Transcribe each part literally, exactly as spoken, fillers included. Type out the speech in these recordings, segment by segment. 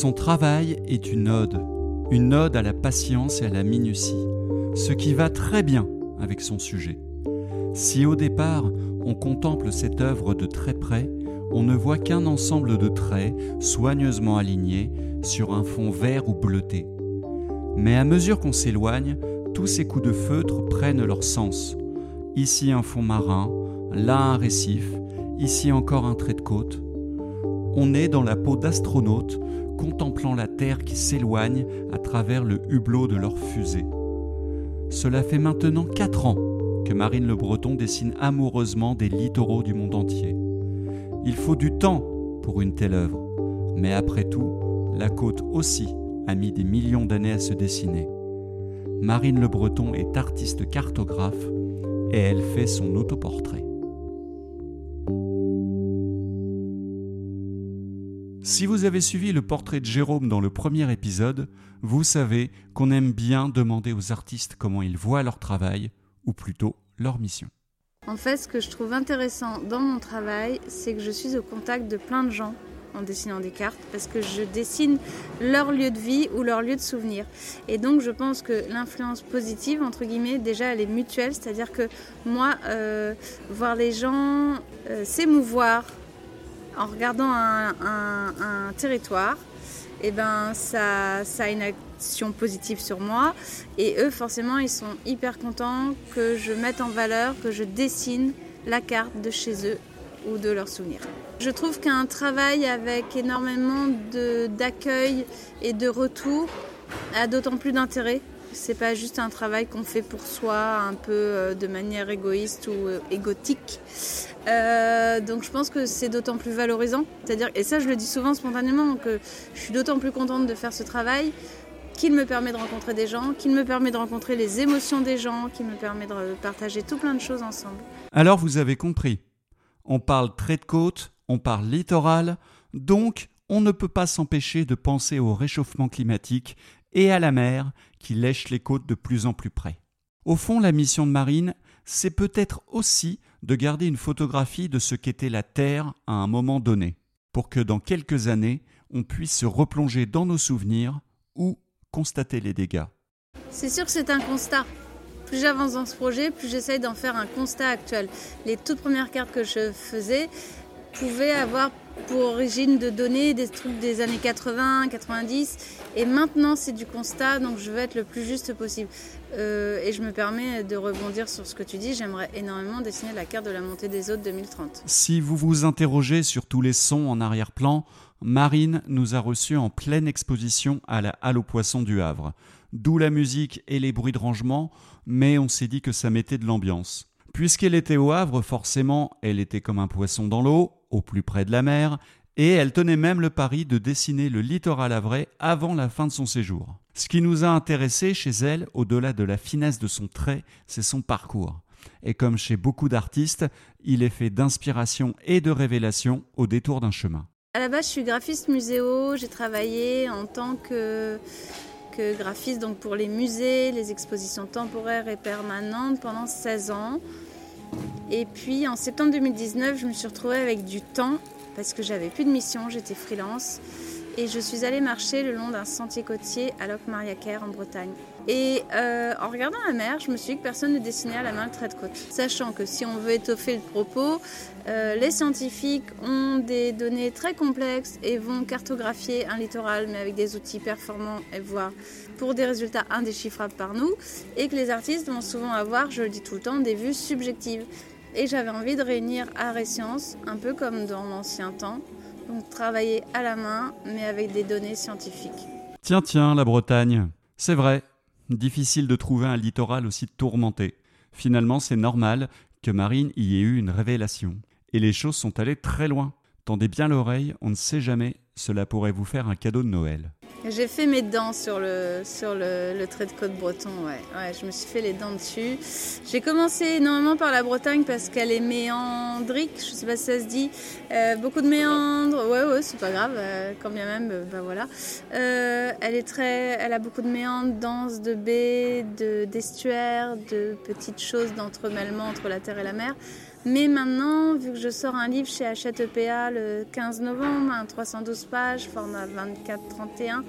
Son travail est une ode, une ode à la patience et à la minutie, ce qui va très bien avec son sujet. Si au départ, on contemple cette œuvre de très près, on ne voit qu'un ensemble de traits soigneusement alignés sur un fond vert ou bleuté. Mais à mesure qu'on s'éloigne, tous ces coups de feutre prennent leur sens. Ici un fond marin, là un récif, ici encore un trait de côte. On est dans la peau d'astronautes contemplant la Terre qui s'éloigne à travers le hublot de leur fusée. Cela fait maintenant quatre ans que Marine Le Breton dessine amoureusement des littoraux du monde entier. Il faut du temps pour une telle œuvre, mais après tout, la côte aussi a mis des millions d'années à se dessiner. Marine Le Breton est artiste cartographe et elle fait son autoportrait. Si vous avez suivi le portrait de Jérôme dans le premier épisode, vous savez qu'on aime bien demander aux artistes comment ils voient leur travail, ou plutôt leur mission. En fait, ce que je trouve intéressant dans mon travail, c'est que je suis au contact de plein de gens en dessinant des cartes, parce que je dessine leur lieu de vie ou leur lieu de souvenir. Et donc, je pense que l'influence positive, entre guillemets, déjà, elle est mutuelle, c'est-à-dire que moi, euh, voir les gens euh, s'émouvoir, en regardant un, un, un territoire, eh ben, ça, ça a une action positive sur moi. Et eux, forcément, ils sont hyper contents que je mette en valeur, que je dessine la carte de chez eux ou de leurs souvenirs. Je trouve qu'un travail avec énormément de, d'accueil et de retour a d'autant plus d'intérêt. C'est pas juste un travail qu'on fait pour soi, un peu de manière égoïste ou égotique. Euh, donc je pense que c'est d'autant plus valorisant. C'est-à-dire, et ça je le dis souvent spontanément, que je suis d'autant plus contente de faire ce travail qu'il me permet de rencontrer des gens, qu'il me permet de rencontrer les émotions des gens, qu'il me permet de partager tout plein de choses ensemble. Alors vous avez compris, on parle trait de côte, on parle littoral, donc on ne peut pas s'empêcher de penser au réchauffement climatique et à la mer qui lèche les côtes de plus en plus près. Au fond, la mission de Marine, c'est peut-être aussi de garder une photographie de ce qu'était la Terre à un moment donné, pour que dans quelques années, on puisse se replonger dans nos souvenirs ou constater les dégâts. C'est sûr que c'est un constat. Plus j'avance dans ce projet, plus j'essaye d'en faire un constat actuel. Les toutes premières cartes que je faisais pouvaient avoir pour origine de données des trucs des années quatre-vingts, quatre-vingt-dix, et maintenant c'est du constat, donc je veux être le plus juste possible. Euh, et je me permets de rebondir sur ce que tu dis, j'aimerais énormément dessiner la carte de la montée des eaux de deux mille trente. Si vous vous interrogez sur tous les sons en arrière-plan, Marine nous a reçus en pleine exposition à la Halle aux Poissons du Havre. D'où la musique et les bruits de rangement, mais on s'est dit que ça mettait de l'ambiance. Puisqu'elle était au Havre, forcément, elle était comme un poisson dans l'eau, au plus près de la mer, et elle tenait même le pari de dessiner le littoral havrais avant la fin de son séjour. Ce qui nous a intéressés chez elle, au-delà de la finesse de son trait, c'est son parcours. Et comme chez beaucoup d'artistes, il est fait d'inspiration et de révélation au détour d'un chemin. À la base, je suis graphiste muséo, j'ai travaillé en tant que... que graphiste donc pour les musées, les expositions temporaires et permanentes pendant seize ans. Et puis en septembre deux mille dix-neuf, je me suis retrouvée avec du temps parce que j'avais plus de mission, j'étais freelance. Et je suis allée marcher le long d'un sentier côtier à Locmariaquer en Bretagne. Et euh, en regardant la mer, je me suis dit que personne ne dessinait à la main le trait de côte. Sachant que si on veut étoffer le propos, euh, les scientifiques ont des données très complexes et vont cartographier un littoral, mais avec des outils performants et voire pour des résultats indéchiffrables par nous. Et que les artistes vont souvent avoir, je le dis tout le temps, des vues subjectives. Et j'avais envie de réunir art et science, un peu comme dans l'ancien temps. Donc travailler à la main, mais avec des données scientifiques. Tiens, tiens, la Bretagne. C'est vrai, difficile de trouver un littoral aussi tourmenté. Finalement, c'est normal que Marine y ait eu une révélation. Et les choses sont allées très loin. Tendez bien l'oreille, on ne sait jamais, cela pourrait vous faire un cadeau de Noël. J'ai fait mes dents sur le, sur le, le trait de côte breton, ouais. Ouais, je me suis fait les dents dessus. J'ai commencé énormément par la Bretagne parce qu'elle est méandrique, je ne sais pas si ça se dit, euh, beaucoup de méandres, ouais, ouais, c'est pas grave, euh, quand bien même, ben bah, voilà. Euh, elle est très, elle a beaucoup de méandres, denses, de baies, de, d'estuaires, de petites choses d'entremêlement entre la terre et la mer. Mais maintenant, vu que je sors un livre chez Hachette E P A le quinze novembre, un trois cent douze pages, format vingt-quatre trente et un,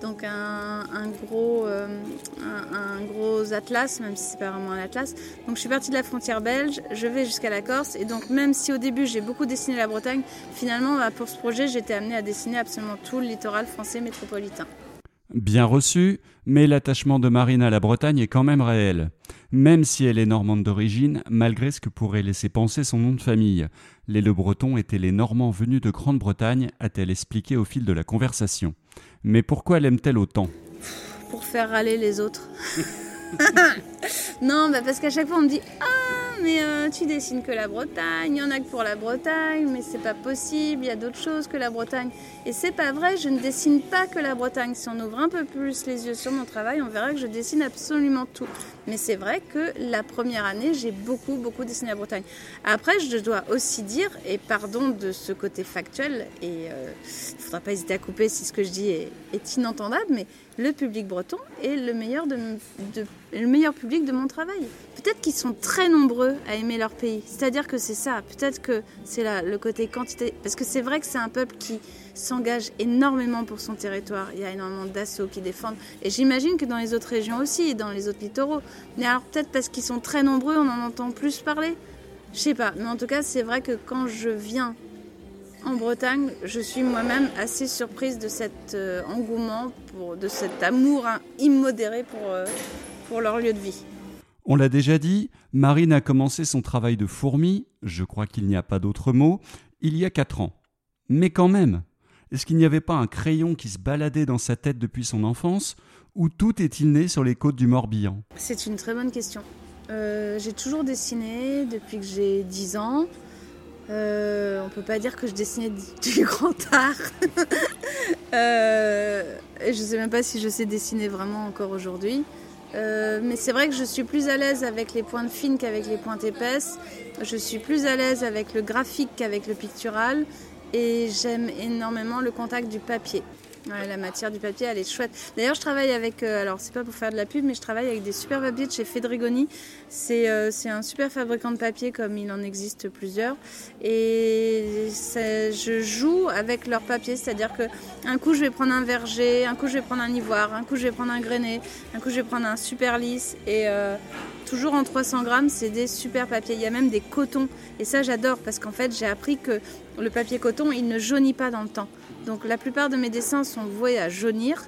donc un, un, gros, euh, un, un gros atlas, même si c'est pas vraiment un atlas. Donc je suis partie de la frontière belge, je vais jusqu'à la Corse, et donc même si au début j'ai beaucoup dessiné la Bretagne, finalement pour ce projet j'étais amenée à dessiner absolument tout le littoral français métropolitain. Bien reçu, mais l'attachement de Marine à la Bretagne est quand même réel. Même si elle est normande d'origine, malgré ce que pourrait laisser penser son nom de famille. Les Le Breton étaient les Normands venus de Grande-Bretagne, a-t-elle expliqué au fil de la conversation. Mais pourquoi l'aime-t-elle autant ? Pour faire râler les autres. Non, bah parce qu'à chaque fois on me dit « Ah, mais euh, tu dessines que la Bretagne, il y en a que pour la Bretagne, mais c'est pas possible, il y a d'autres choses que la Bretagne. » Et c'est pas vrai, je ne dessine pas que la Bretagne. Si on ouvre un peu plus les yeux sur mon travail, on verra que je dessine absolument tout. Mais c'est vrai que la première année, j'ai beaucoup, beaucoup dessiné la Bretagne. Après, je dois aussi dire, et pardon de ce côté factuel, et il euh, ne faudra pas hésiter à couper si ce que je dis est, est inentendable, mais le public breton est le meilleur, de, de, le meilleur public de mon travail. Peut-être qu'ils sont très nombreux à aimer leur pays, c'est-à-dire que c'est ça, peut-être que c'est là, le côté quantité, parce que c'est vrai que c'est un peuple qui s'engage énormément pour son territoire, il y a énormément d'assauts qui défendent, et j'imagine que dans les autres régions aussi, et dans les autres littoraux, mais alors peut-être parce qu'ils sont très nombreux, on en entend plus parler, je sais pas, mais en tout cas c'est vrai que quand je viens en Bretagne, je suis moi-même assez surprise de cet euh, engouement, pour, de cet amour hein, immodéré pour, euh, pour leur lieu de vie. On l'a déjà dit, Marine a commencé son travail de fourmi, je crois qu'il n'y a pas d'autre mot, il y a quatre ans. Mais quand même, est-ce qu'il n'y avait pas un crayon qui se baladait dans sa tête depuis son enfance, ou tout est-il né sur les côtes du Morbihan ? C'est une très bonne question. Euh, j'ai toujours dessiné depuis que j'ai dix ans. Euh, on ne peut pas dire que je dessinais du grand art. euh, je ne sais même pas si je sais dessiner vraiment encore aujourd'hui. Euh, mais c'est vrai que je suis plus à l'aise avec les pointes fines qu'avec les pointes épaisses. Je suis plus à l'aise avec le graphique qu'avec le pictural. Et j'aime énormément le contact du papier. Ouais, la matière du papier, elle est chouette. D'ailleurs, je travaille avec, euh, alors c'est pas pour faire de la pub, mais je travaille avec des super papiers de chez Fedrigoni. C'est, euh, c'est un super fabricant de papier, comme il en existe plusieurs. Et ça, je joue avec leur papier, c'est-à-dire qu'un coup, je vais prendre un verger, un coup, je vais prendre un ivoire, un coup, je vais prendre un grainé, un coup, je vais prendre un super lisse. Et euh, toujours en trois cents grammes, c'est des super papiers. Il y a même des cotons. Et ça, j'adore, parce qu'en fait, j'ai appris que le papier coton, il ne jaunit pas dans le temps. Donc la plupart de mes dessins sont voués à jaunir,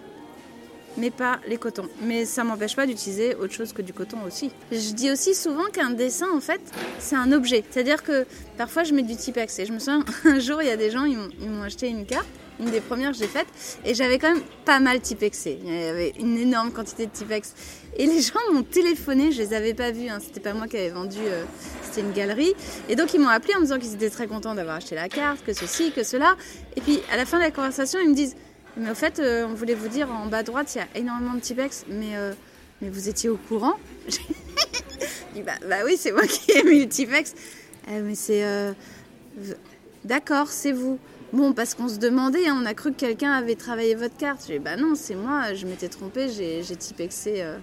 mais pas les cotons. Mais ça ne m'empêche pas d'utiliser autre chose que du coton aussi. Je dis aussi souvent qu'un dessin, en fait, c'est un objet. C'est-à-dire que parfois, je mets du Tipex. Et je me souviens, un jour, il y a des gens, ils m'ont, ils m'ont acheté une carte, une des premières que j'ai faites, et j'avais quand même pas mal Tipexé. Il y avait une énorme quantité de Tipex. Et les gens m'ont téléphoné, je les avais pas vus, hein, c'était pas moi qui avais vendu, euh, c'était une galerie. Et donc ils m'ont appelé en me disant qu'ils étaient très contents d'avoir acheté la carte, que ceci, que cela. Et puis à la fin de la conversation, ils me disent « Mais au fait, euh, on voulait vous dire, en bas à droite, il y a énormément de Tipex, mais, euh, mais vous étiez au courant ?» Je dis bah, « Bah oui, c'est moi qui ai mis le Tipex. Euh, »« Mais c'est... Euh, d'accord, c'est vous. » Bon, parce qu'on se demandait, hein, on a cru que quelqu'un avait travaillé votre carte. Je dis « Bah non, c'est moi, je m'étais trompée, j'ai, j'ai Tipexé... Euh, »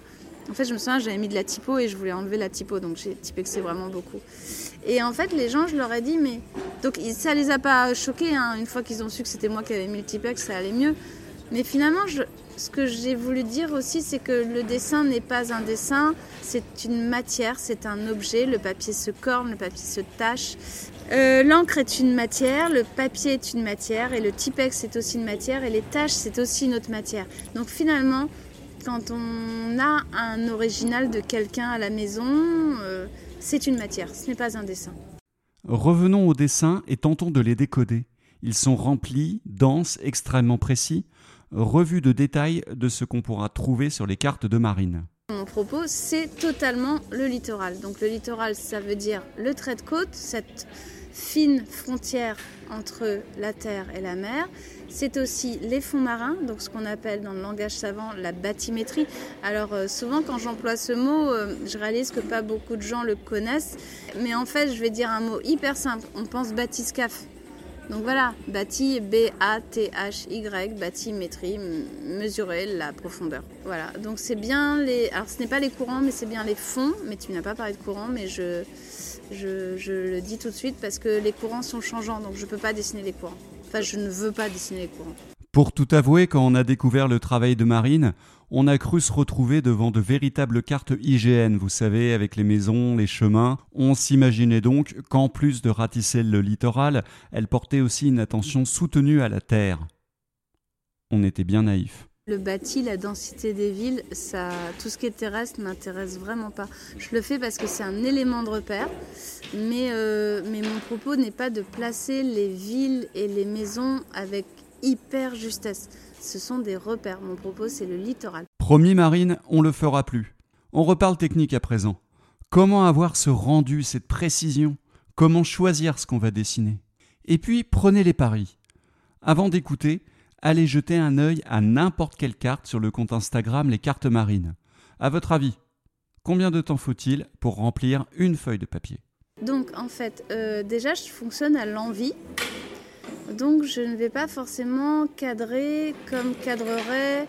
En fait, je me souviens, j'avais mis de la typo et je voulais enlever la typo, donc j'ai typexé vraiment beaucoup. Et en fait, les gens, je leur ai dit, mais... Donc, ça les a pas choqués, hein. Une fois qu'ils ont su que c'était moi qui avais mis le typex, ça allait mieux. Mais finalement, je... ce que j'ai voulu dire aussi, c'est que le dessin n'est pas un dessin, c'est une matière, c'est un objet. Le papier se corne, le papier se tache. Euh, l'encre est une matière, le papier est une matière, et le typex, c'est aussi une matière, et les taches, c'est aussi une autre matière. Donc, finalement... Quand on a un original de quelqu'un à la maison, euh, c'est une matière, ce n'est pas un dessin. Revenons aux dessins et tentons de les décoder. Ils sont remplis, denses, extrêmement précis. Revue de détails de ce qu'on pourra trouver sur les cartes de Marine. Mon propos, c'est totalement le littoral. Donc le littoral, ça veut dire le trait de côte, cette fine frontière entre la terre et la mer. C'est aussi les fonds marins, donc ce qu'on appelle dans le langage savant la bathymétrie. Alors euh, souvent quand j'emploie ce mot, euh, je réalise que pas beaucoup de gens le connaissent, mais en fait je vais dire un mot hyper simple, on pense bathyscaphe. Donc voilà, bâti, B A T H Y, bathymétrie, mesurer la profondeur. Voilà, donc c'est bien les... Alors ce n'est pas les courants, mais c'est bien les fonds. Mais tu n'as pas parlé de courants, mais je, je, je le dis tout de suite parce que les courants sont changeants, donc je ne peux pas dessiner les courants. Enfin, je ne veux pas dessiner les courants. Pour tout avouer, quand on a découvert le travail de Marine, on a cru se retrouver devant de véritables cartes I G N, vous savez, avec les maisons, les chemins. On s'imaginait donc qu'en plus de ratisser le littoral, elle portait aussi une attention soutenue à la terre. On était bien naïfs. Le bâti, la densité des villes, ça, tout ce qui est terrestre m'intéresse vraiment pas. Je le fais parce que c'est un élément de repère, mais, euh, mais mon propos n'est pas de placer les villes et les maisons avec... hyper justesse. Ce sont des repères. Mon propos, c'est le littoral. Promis Marine, on le fera plus. On reparle technique à présent. Comment avoir ce rendu, cette précision ? Comment choisir ce qu'on va dessiner ? Et puis, prenez les paris. Avant d'écouter, allez jeter un œil à n'importe quelle carte sur le compte Instagram Les Cartes Marines. À votre avis, combien de temps faut-il pour remplir une feuille de papier ? Donc, en fait, euh, déjà, je fonctionne à l'envie. Donc je ne vais pas forcément cadrer comme cadrerait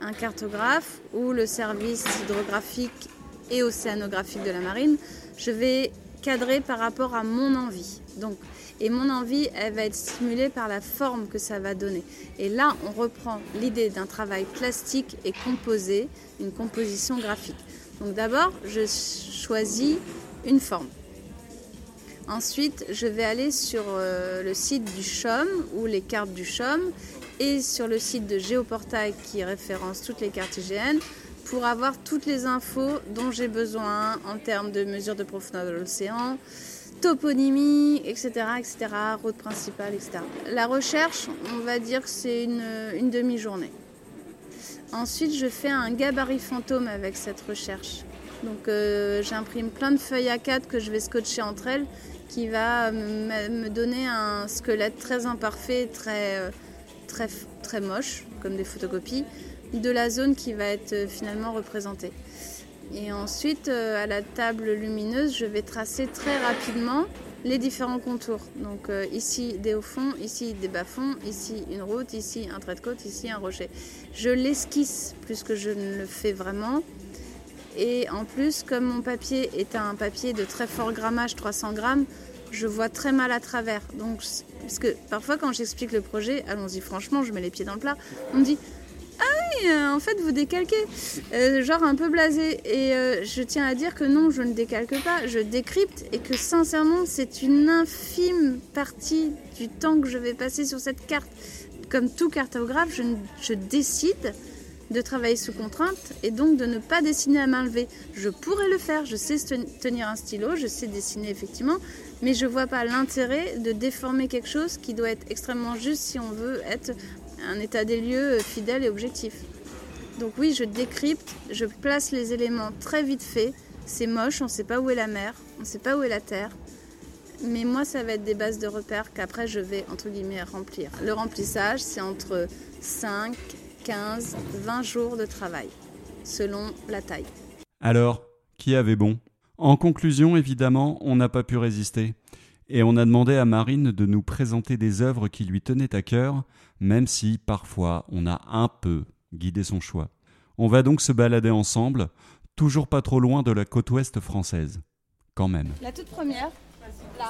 un cartographe ou le service hydrographique et océanographique de la marine. Je vais cadrer par rapport à mon envie. Donc, et mon envie, elle va être stimulée par la forme que ça va donner. Et là, on reprend l'idée d'un travail plastique et composé, une composition graphique. Donc d'abord, je choisis une forme. Ensuite, je vais aller sur euh, le site du SHOM ou les cartes du SHOM et sur le site de Géoportail qui référence toutes les cartes I G N pour avoir toutes les infos dont j'ai besoin en termes de mesure de profondeur de l'océan, toponymie, et cetera, et cetera, route principale, et cetera. La recherche, on va dire que c'est une, une demi-journée. Ensuite, je fais un gabarit fantôme avec cette recherche. Donc euh, j'imprime plein de feuilles A quatre que je vais scotcher entre elles qui va me, me donner un squelette très imparfait, très, très, très moche, comme des photocopies, de la zone qui va être finalement représentée. Et ensuite, euh, à la table lumineuse, je vais tracer très rapidement les différents contours. Donc euh, ici des hauts fonds, ici des bas fonds, ici une route, ici un trait de côte, ici un rocher. Je l'esquisse plus que je ne le fais vraiment. Et en plus, comme mon papier est un papier de très fort grammage, trois cents grammes, je vois très mal à travers. Donc, parce que parfois, quand j'explique le projet, allons-y franchement, je mets les pieds dans le plat, on me dit « Ah oui, euh, en fait, vous décalquez euh, !» Genre un peu blasé. Et euh, je tiens à dire que non, je ne décalque pas, je décrypte et que sincèrement, c'est une infime partie du temps que je vais passer sur cette carte. Comme tout cartographe, je, je décide de travailler sous contrainte et donc de ne pas dessiner à main levée. Je pourrais le faire, je sais tenir un stylo, je sais dessiner effectivement, mais je ne vois pas l'intérêt de déformer quelque chose qui doit être extrêmement juste si on veut être un état des lieux fidèle et objectif. Donc oui, je décrypte, je place les éléments très vite fait, c'est moche, on ne sait pas où est la mer, on ne sait pas où est la terre, mais moi ça va être des bases de repères qu'après je vais entre guillemets remplir. Le remplissage, c'est entre cinq quinze, vingt jours de travail, selon la taille. Alors, qui avait bon ? En conclusion, évidemment, on n'a pas pu résister. Et on a demandé à Marine de nous présenter des œuvres qui lui tenaient à cœur, même si, parfois, on a un peu guidé son choix. On va donc se balader ensemble, toujours pas trop loin de la côte ouest française. Quand même. La toute première, là,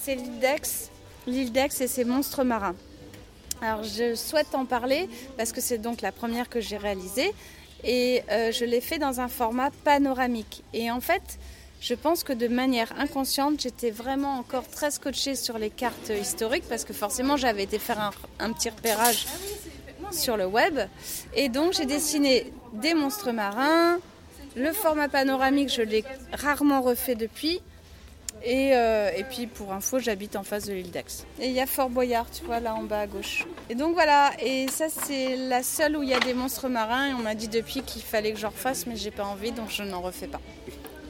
c'est l'île d'Aix, l'île d'Aix et ses monstres marins. Alors je souhaite en parler parce que c'est donc la première que j'ai réalisée et euh, je l'ai fait dans un format panoramique. Et en fait, je pense que de manière inconsciente, j'étais vraiment encore très scotchée sur les cartes historiques parce que forcément j'avais été faire un, un petit repérage sur le web. Et donc j'ai dessiné des monstres marins, le format panoramique je l'ai rarement refait depuis. Et, euh, et puis pour info, j'habite en face de l'île d'Aix. Et il y a Fort Boyard, tu vois, là en bas à gauche. Et donc voilà, et ça c'est la seule où il y a des monstres marins. Et on m'a dit depuis qu'il fallait que j'en refasse, mais j'ai pas envie, donc je n'en refais pas.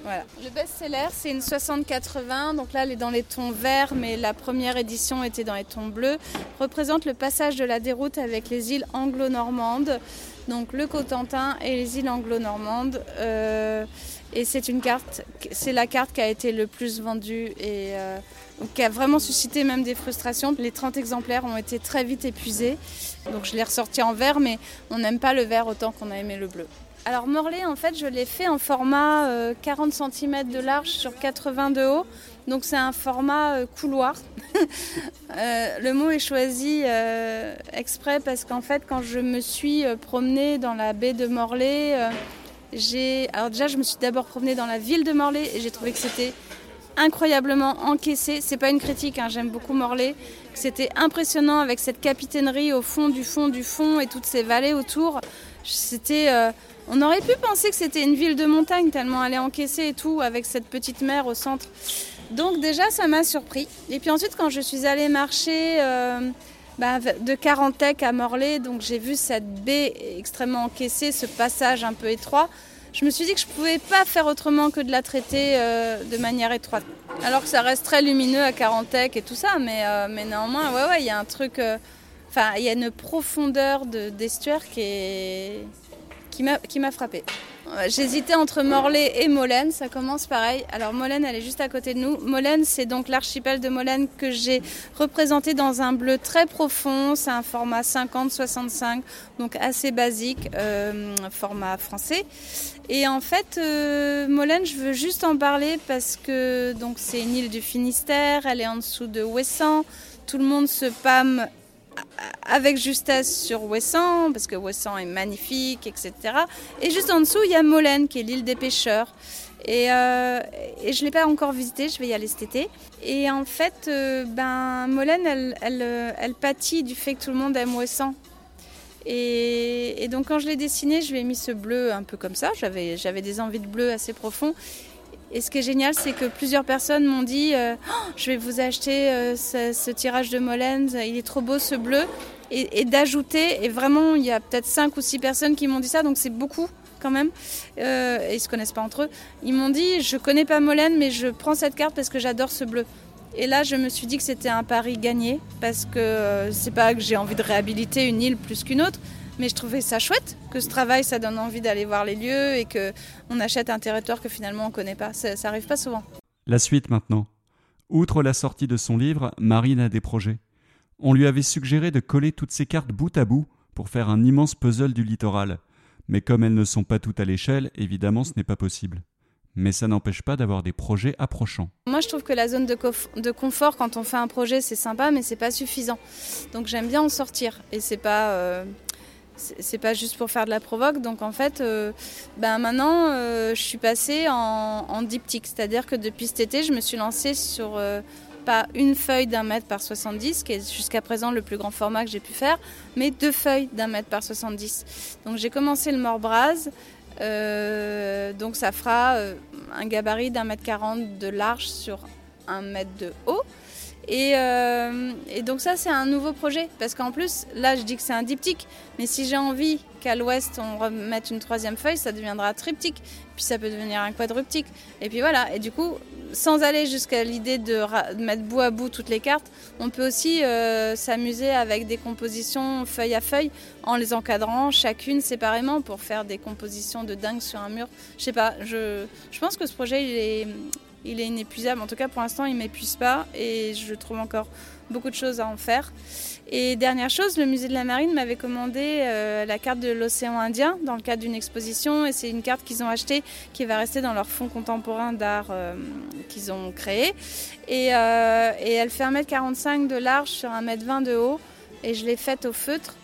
Voilà. Le best-seller, c'est une soixante quatre-vingts, donc là elle est dans les tons verts, mais la première édition était dans les tons bleus. Représente le passage de la déroute avec les îles anglo-normandes donc le Cotentin et les îles anglo-normandes. Euh, et c'est une carte, c'est la carte qui a été le plus vendue et euh, qui a vraiment suscité même des frustrations. Les trente exemplaires ont été très vite épuisés, donc je l'ai ressorti en vert, mais on n'aime pas le vert autant qu'on a aimé le bleu. Alors Morlaix, en fait, je l'ai fait en format euh, quarante centimètres de large sur quatre-vingts de haut. Donc c'est un format euh, couloir. euh, le mot est choisi euh, exprès parce qu'en fait, quand je me suis euh, promenée dans la baie de Morlaix, euh, j'ai... Alors déjà, je me suis d'abord promenée dans la ville de Morlaix et j'ai trouvé que c'était incroyablement encaissé. C'est pas une critique, hein, j'aime beaucoup Morlaix. C'était impressionnant avec cette capitainerie au fond du fond du fond et toutes ces vallées autour. C'était... Euh... On aurait pu penser que c'était une ville de montagne tellement elle est encaissée et tout, avec cette petite mer au centre. Donc déjà, ça m'a surpris. Et puis ensuite, quand je suis allée marcher euh, bah, de Carantec à Morlaix, donc j'ai vu cette baie extrêmement encaissée, ce passage un peu étroit. Je me suis dit que je ne pouvais pas faire autrement que de la traiter euh, de manière étroite. Alors que ça reste très lumineux à Carantec et tout ça, mais, euh, mais néanmoins, ouais, ouais, y a un truc... Euh, enfin, il y a une profondeur de, d'estuaire qui est... Qui m'a, qui m'a frappée. J'hésitais entre Morlaix et Molène, ça commence pareil. Alors Molène, elle est juste à côté de nous. Molène, c'est donc l'archipel de Molène que j'ai représenté dans un bleu très profond. C'est un format cinquante soixante-cinq, donc assez basique, euh, format français. Et en fait, euh, Molène, je veux juste en parler parce que donc, c'est une île du Finistère, elle est en dessous de Ouessant. Tout le monde se pâme avec justesse sur Ouessant, parce que Ouessant est magnifique, et cetera. Et juste en dessous, il y a Molène, qui est l'île des pêcheurs. Et, euh, et je ne l'ai pas encore visitée, je vais y aller cet été. Et en fait, euh, ben, Molène, elle, elle, elle pâtit du fait que tout le monde aime Ouessant. Et, et donc quand je l'ai dessinée, je lui ai mis ce bleu un peu comme ça. J'avais, j'avais des envies de bleu assez profonds. Et ce qui est génial, c'est que plusieurs personnes m'ont dit euh, oh, « Je vais vous acheter euh, ce, ce tirage de Molène, il est trop beau ce bleu ». Et, et d'ajouter, et vraiment, il y a peut-être cinq ou six personnes qui m'ont dit ça, donc c'est beaucoup quand même. Euh, et ils ne se connaissent pas entre eux. Ils m'ont dit « Je ne connais pas Molène, mais je prends cette carte parce que j'adore ce bleu ». Et là, je me suis dit que c'était un pari gagné, parce que euh, c'est pas que j'ai envie de réhabiliter une île plus qu'une autre, mais je trouvais ça chouette, que ce travail, ça donne envie d'aller voir les lieux et qu'on achète un territoire que finalement on ne connaît pas. Ça n'arrive pas souvent. La suite maintenant. Outre la sortie de son livre, Marine a des projets. On lui avait suggéré de coller toutes ses cartes bout à bout pour faire un immense puzzle du littoral. Mais comme elles ne sont pas toutes à l'échelle, évidemment, ce n'est pas possible. Mais ça n'empêche pas d'avoir des projets approchants. Moi, je trouve que la zone de, cof- de confort, quand on fait un projet, c'est sympa, mais ce n'est pas suffisant. Donc j'aime bien en sortir et ce n'est pas... Euh... C'est pas juste pour faire de la provoque, donc en fait, euh, ben maintenant, euh, je suis passée en, en diptyque, c'est-à-dire que depuis cet été, je me suis lancée sur euh, pas une feuille d'un mètre par soixante-dix, qui est jusqu'à présent le plus grand format que j'ai pu faire, mais deux feuilles d'un mètre par soixante-dix. Donc j'ai commencé le Morbrase, euh, donc ça fera euh, un gabarit d'un mètre quarante de large sur un mètre de haut. Et, euh, et donc ça, c'est un nouveau projet, parce qu'en plus, là, je dis que c'est un diptyque, mais si j'ai envie qu'à l'ouest, on remette une troisième feuille, ça deviendra un triptyque, puis ça peut devenir un quadruptyque. Et puis voilà, et du coup, sans aller jusqu'à l'idée de, ra- de mettre bout à bout toutes les cartes, on peut aussi euh, s'amuser avec des compositions feuille à feuille, en les encadrant chacune séparément pour faire des compositions de dingue sur un mur. Je sais pas, je, je pense que ce projet, il est... Il est inépuisable, en tout cas pour l'instant il ne m'épuise pas et je trouve encore beaucoup de choses à en faire. Et dernière chose, le musée de la Marine m'avait commandé euh, la carte de l'océan Indien dans le cadre d'une exposition et c'est une carte qu'ils ont achetée qui va rester dans leur fonds contemporain d'art euh, qu'ils ont créé. Et, euh, et elle fait un mètre quarante-cinq de large sur un mètre vingt de haut et je l'ai faite au feutre.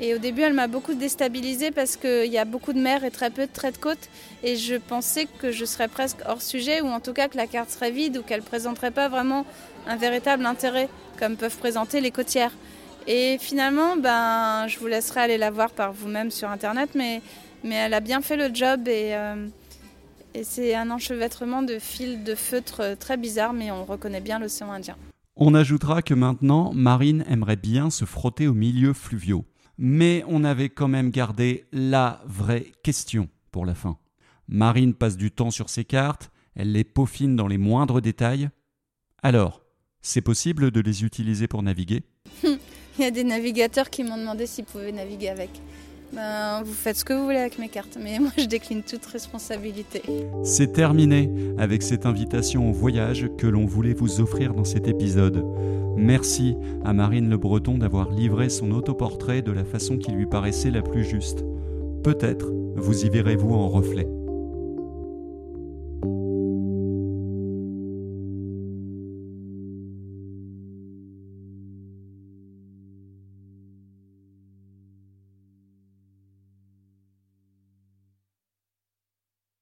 Et au début, elle m'a beaucoup déstabilisée parce qu'il y a beaucoup de mer et très peu de traits de côte. Et je pensais que je serais presque hors sujet, ou en tout cas que la carte serait vide, ou qu'elle ne présenterait pas vraiment un véritable intérêt, comme peuvent présenter les côtières. Et finalement, ben, je vous laisserai aller la voir par vous-même sur Internet, mais, mais elle a bien fait le job. Et, euh, et c'est un enchevêtrement de fils de feutre très bizarre, mais on reconnaît bien l'océan Indien. On ajoutera que maintenant, Marine aimerait bien se frotter aux milieux fluviaux. Mais on avait quand même gardé la vraie question pour la fin. Marine passe du temps sur ses cartes, elle les peaufine dans les moindres détails. Alors, c'est possible de les utiliser pour naviguer ? Il y a des navigateurs qui m'ont demandé s'ils pouvaient naviguer avec. Ben, vous faites ce que vous voulez avec mes cartes, mais moi je décline toute responsabilité. C'est terminé avec cette invitation au voyage que l'on voulait vous offrir dans cet épisode. Merci à Marine Le Breton d'avoir livré son autoportrait de la façon qui lui paraissait la plus juste. Peut-être vous y verrez-vous en reflet.